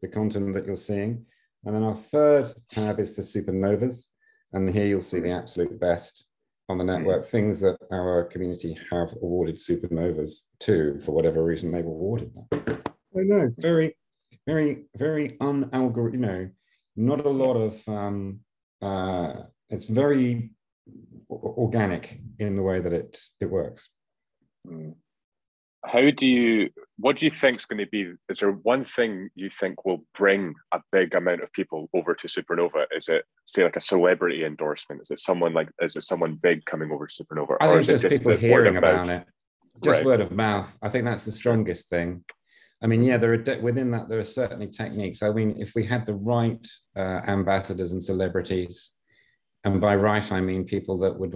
the content that you're seeing. And then our third tab is for Supernovas. And here you'll see the absolute best on the network, things that our community have awarded Supernovas to, for whatever reason they've awarded them. So no, very, very, very unalgorithmic, you know, not a lot of, it's very organic in the way that it works. What do you think is going to be, is there one thing you think will bring a big amount of people over to Supernova? Is it, say, like a celebrity endorsement? Is it someone like, is it someone big coming over to Supernova? I think it's just people hearing about it. Just word of mouth. I think that's the strongest thing. I mean, yeah, there are, within that, there are certainly techniques. I mean, if we had the right ambassadors and celebrities, and by right, I mean people that would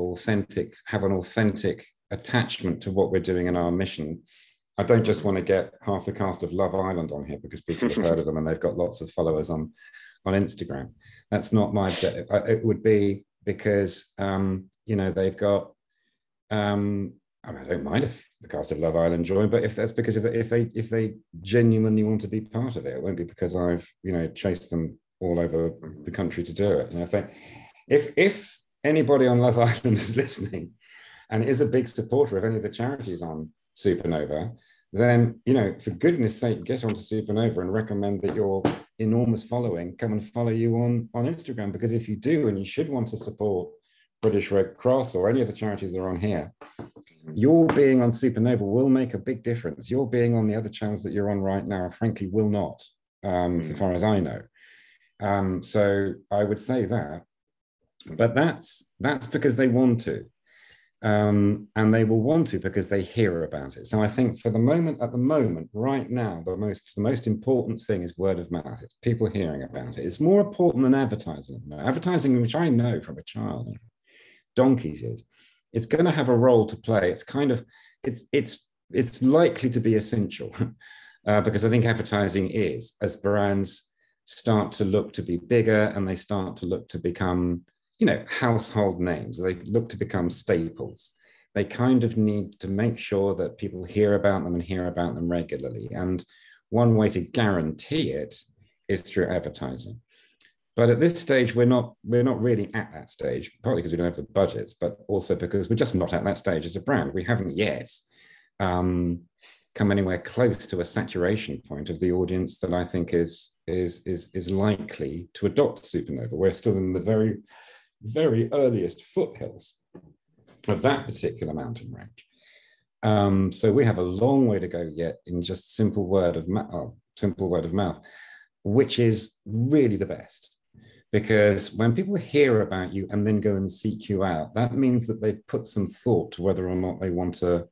have an authentic attachment to what we're doing in our mission. I don't just want to get half the cast of Love Island on here because people have heard of them and they've got lots of followers on Instagram. That's not my objective. It would be because, you know, they've got, I mean, I don't mind if the cast of Love Island join, but if that's because if they genuinely want to be part of it, it won't be because I've, you know, chased them all over the country to do it. You know, if anybody on Love Island is listening and is a big supporter of any of the charities on Supernova, then, you know, for goodness sake, get onto Supernova and recommend that your enormous following come and follow you on Instagram, because if you do, and you should want to support British Red Cross or any of the charities that are on here, your being on Supernova will make a big difference. Your being on the other channels that you're on right now, frankly, will not, so far as I know. So I would say that, but that's because they want to. And they will want to because they hear about it. So I think for the moment, right now, the most important thing is word of mouth. It's people hearing about it. It's more important than advertising. Advertising, which I know from a child, donkeys is, it's going to have a role to play. It's kind of, it's likely to be essential because I think advertising is, as brands start to look to be bigger and they start to look to become, you know, household names, they look to become staples. They kind of need to make sure that people hear about them and hear about them regularly. And one way to guarantee it is through advertising. But at this stage, we're not really at that stage, partly because we don't have the budgets, but also because we're just not at that stage as a brand. We haven't yet come anywhere close to a saturation point of the audience that I think is likely to adopt Supernova. We're still in the very earliest foothills of that particular mountain range. So we have a long way to go yet in just simple word of mouth, which is really the best, because when people hear about you and then go and seek you out, that means that they've put some thought to whether or not they want to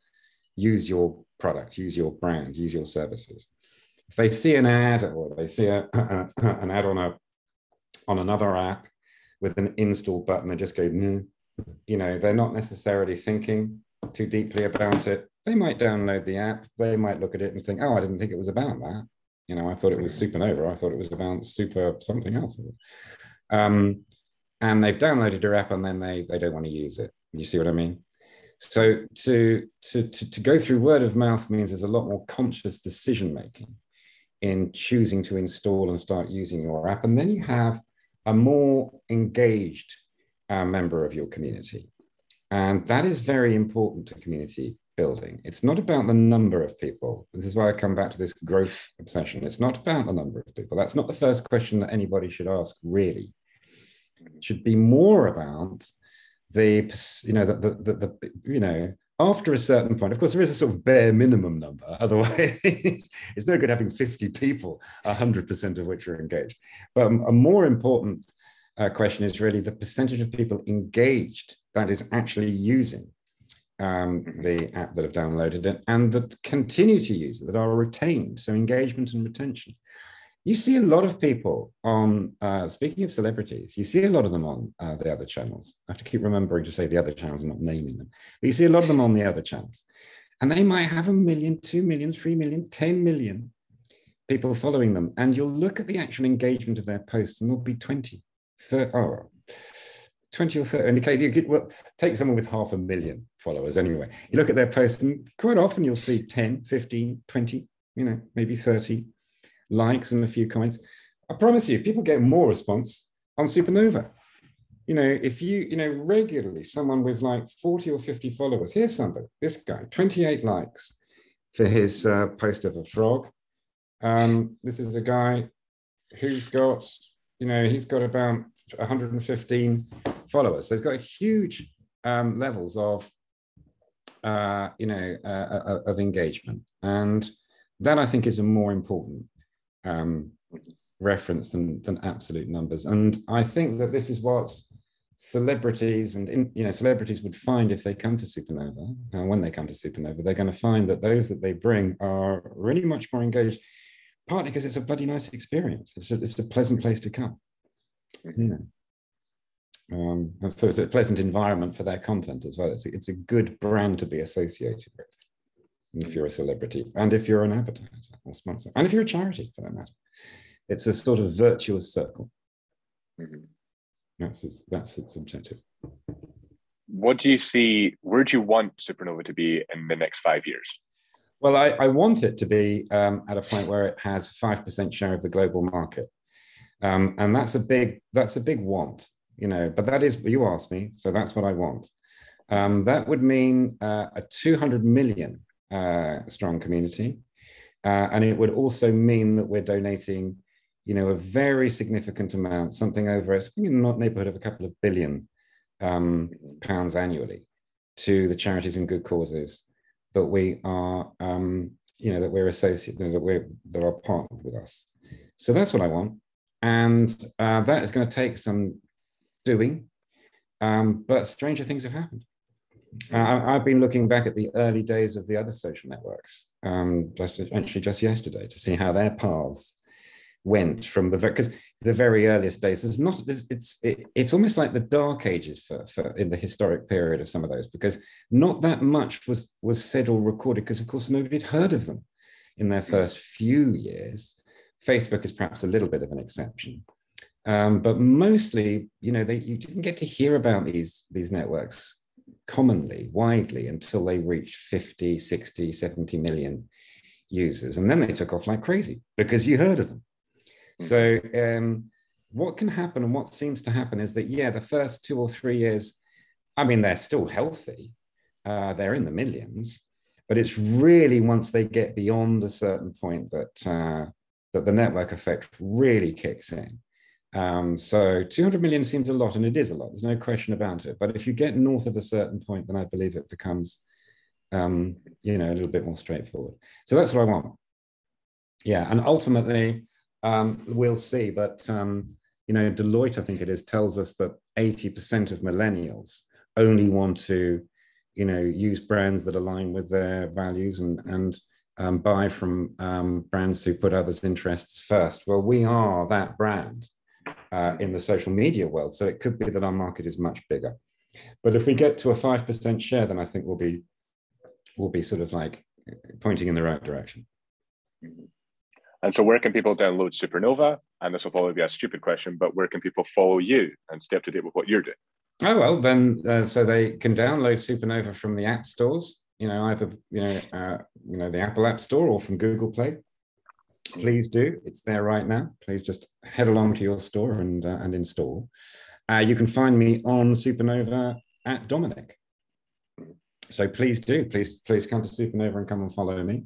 use your product, use your brand, use your services. If they see an ad or they see an ad on a on another app with an install button. They just go, you know, they're not necessarily thinking too deeply about it. They might download the app. They might look at it and think, oh, I didn't think it was about that. You know, I thought it was Supernova. I thought it was about super something else. And they've downloaded your app and then they don't want to use it. You see what I mean? So to go through word of mouth means there's a lot more conscious decision-making in choosing to install and start using your app. And then you have a more engaged member of your community. And that is very important to community building. It's not about the number of people. This is why I come back to this growth obsession. It's not about the number of people. That's not the first question that anybody should ask, really. It should be more about the, you know, the you know, after a certain point, of course, there is a sort of bare minimum number. Otherwise, it's no good having 50 people, 100% of which are engaged. But a more important question is really the percentage of people engaged that is actually using the app that have downloaded it and that continue to use it, that are retained. So engagement and retention. You see a lot of people on, speaking of celebrities, you see a lot of them on the other channels. I have to keep remembering to say the other channels and not naming them. But you see a lot of them on the other channels. And they might have 1 million, 2 million, 3 million, 10 million people following them. And you'll look at the actual engagement of their posts and there'll be 20 or 30. In the case, you could, well, take someone with 500,000 followers anyway. You look at their posts and quite often you'll see 10, 15, 20, you know, maybe 30. Likes and a few comments. I promise you, people get more response on Supernova. You know, if you, you know, regularly someone with like 40 or 50 followers, here's somebody, this guy, 28 likes for his post of a frog. This is a guy who's got, you know, he's got about 115 followers. So he's got huge levels of, you know, of engagement. And that I think is a more important reference than absolute numbers. And I think that this is what celebrities and, you know, celebrities would find if they come to Supernova. And when they come to Supernova, they're going to find that those that they bring are really much more engaged, partly because it's a bloody nice experience. It's a pleasant place to come. You know. And so it's a pleasant environment for their content as well. It's a good brand to be associated with. If you're a celebrity, and if you're an advertiser or sponsor, and if you're a charity for that matter, it's a sort of virtuous circle. That's its objective. What do you see? Where do you want Supernova to be in the next 5 years? Well, I want it to be at a point where it has 5% share of the global market, and that's a big want, you know. But that is, you asked me, so that's what I want. That would mean a 200 million. Strong community, and it would also mean that we're donating, you know, a very significant amount, something over, it's in the neighborhood of a couple of billion pounds annually to the charities and good causes that we are, you know, that we're associated, you know, that are partnered with us. So that's what I want, and that is going to take some doing, but stranger things have happened. I've been looking back at the early days of the other social networks, actually just yesterday, to see how their paths went from the, because the very earliest days, there's not, it's almost like the dark ages for in the historic period of some of those, because not that much was said or recorded, because of course nobody had heard of them in their first few years. Facebook is perhaps a little bit of an exception. But mostly, you know, you didn't get to hear about these networks commonly, widely, until they reached 50, 60, 70 million users. And then they took off like crazy because you heard of them. So what can happen and what seems to happen is that, yeah, the first 2 or 3 years, I mean, they're still healthy. They're in the millions, but it's really once they get beyond a certain point that, that the network effect really kicks in. So 200 million seems a lot, and it is a lot. There's no question about it. But if you get north of a certain point, then I believe it becomes, you know, a little bit more straightforward. So that's what I want. Yeah, and ultimately, we'll see. But, you know, Deloitte, I think it is, tells us that 80% of millennials only want to, you know, use brands that align with their values and buy from brands who put others' interests first. Well, we are that brand. in the social media world. So it could be that our market is much bigger. But if we get to a 5% share, then I think we'll be sort of like pointing in the right direction. And so where can people download Supernova? And this will probably be a stupid question, but where can people follow you and stay up to date with what you're doing? Oh, well, then, so they can download Supernova from the app stores, either, the Apple App Store or from Google Play. Please do. It's there right now. Please just head along to your store and install. You can find me on Supernova at Dominic. So please do. Please come to Supernova and come and follow me.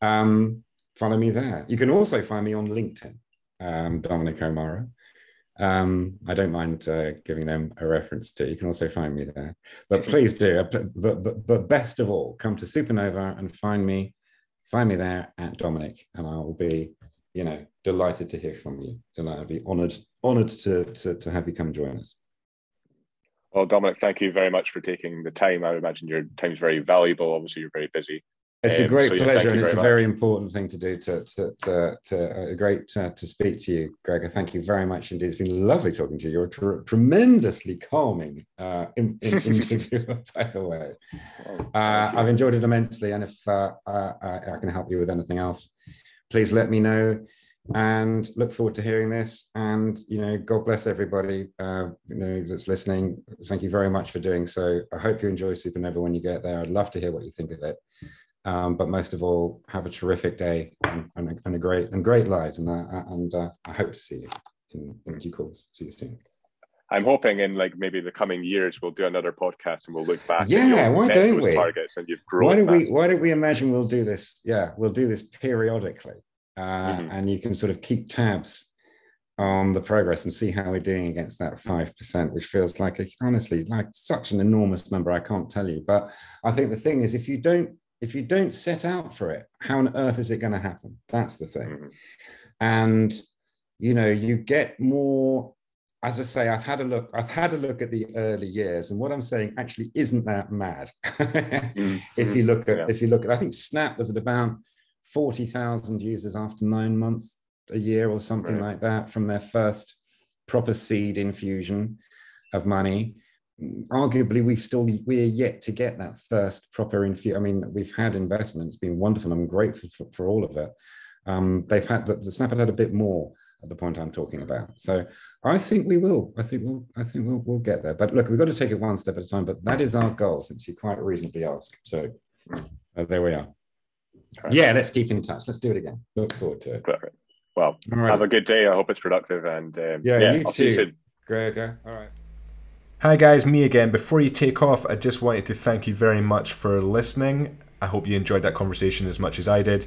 Follow me there. You can also find me on LinkedIn, Dominic O'Meara. I don't mind giving them a reference to. You can also find me there. But please do. But best of all, come to Supernova and find me there at Dominic, and I will be, delighted to hear from you. Delighted, be honoured to have you come join us. Well, Dominic, thank you very much for taking the time. I imagine your time is very valuable. Obviously, you're very busy. It's a great pleasure, and it's a very important thing to do. To speak to you, Gregor. Thank you very much indeed. It's been lovely talking to you. You're a tremendously calming interviewer, by the way. I've enjoyed it immensely, and if I can help you with anything else, please let me know. And look forward to hearing this. And God bless everybody that's listening. Thank you very much for doing so. I hope you enjoy Supernova when you get there. I'd love to hear what you think of it. But most of all, have a terrific day and great lives. And I hope to see you in due course. See you soon. I'm hoping in maybe the coming years we'll do another podcast and we'll look back. Yeah, why don't we? Targets and you've grown. Why don't we imagine we'll do this? Yeah, we'll do this periodically, and you can sort of keep tabs on the progress and see how we're doing against that 5%, which feels like honestly such an enormous number. I can't tell you, but I think the thing is, if you don't set out for it, how on earth is it going to happen? That's the thing. And, you get more, as I say, I've had a look at the early years, and what I'm saying actually isn't that mad. If you look at, I think Snap was at about 40,000 users after 9 months, a year or something like that, from their first proper seed infusion of money. Arguably, we are yet to get that first proper infusion. I mean, we've had investment. It's been wonderful. I'm grateful for all of it. The Snap had a bit more at the point I'm talking about. So I think we will. I think we'll get there. But look, we've got to take it one step at a time. But that is our goal, since you quite reasonably asked. So there we are. Right. Yeah, let's keep in touch. Let's do it again. Look forward to it. Perfect. Well, right. Have a good day. I hope it's productive. And you I'll too, you Gregor. All right. Hi guys, me again. Before you take off, I just wanted to thank you very much for listening. I hope you enjoyed that conversation as much as I did.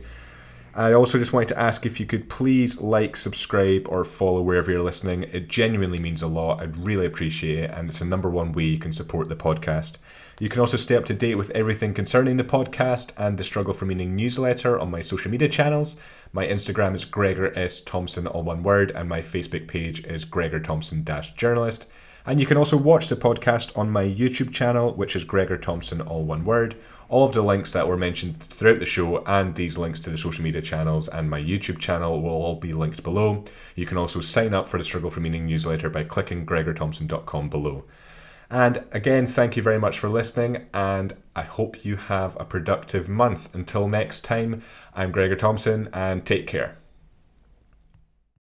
I also just wanted to ask if you could please like, subscribe, or follow wherever you're listening. It genuinely means a lot. I'd really appreciate it, and it's the #1 way you can support the podcast. You can also stay up to date with everything concerning the podcast and the Struggle for Meaning newsletter on my social media channels. My Instagram is Gregor S. Thomson, all one word, and my Facebook page is Gregor Thomson-Journalist. And you can also watch the podcast on my YouTube channel, which is Gregor Thomson, all one word. All of the links that were mentioned throughout the show and these links to the social media channels and my YouTube channel will all be linked below. You can also sign up for the Struggle for Meaning newsletter by clicking gregorthomson.com below. And again, thank you very much for listening, and I hope you have a productive month. Until next time, I'm Gregor Thomson, and take care.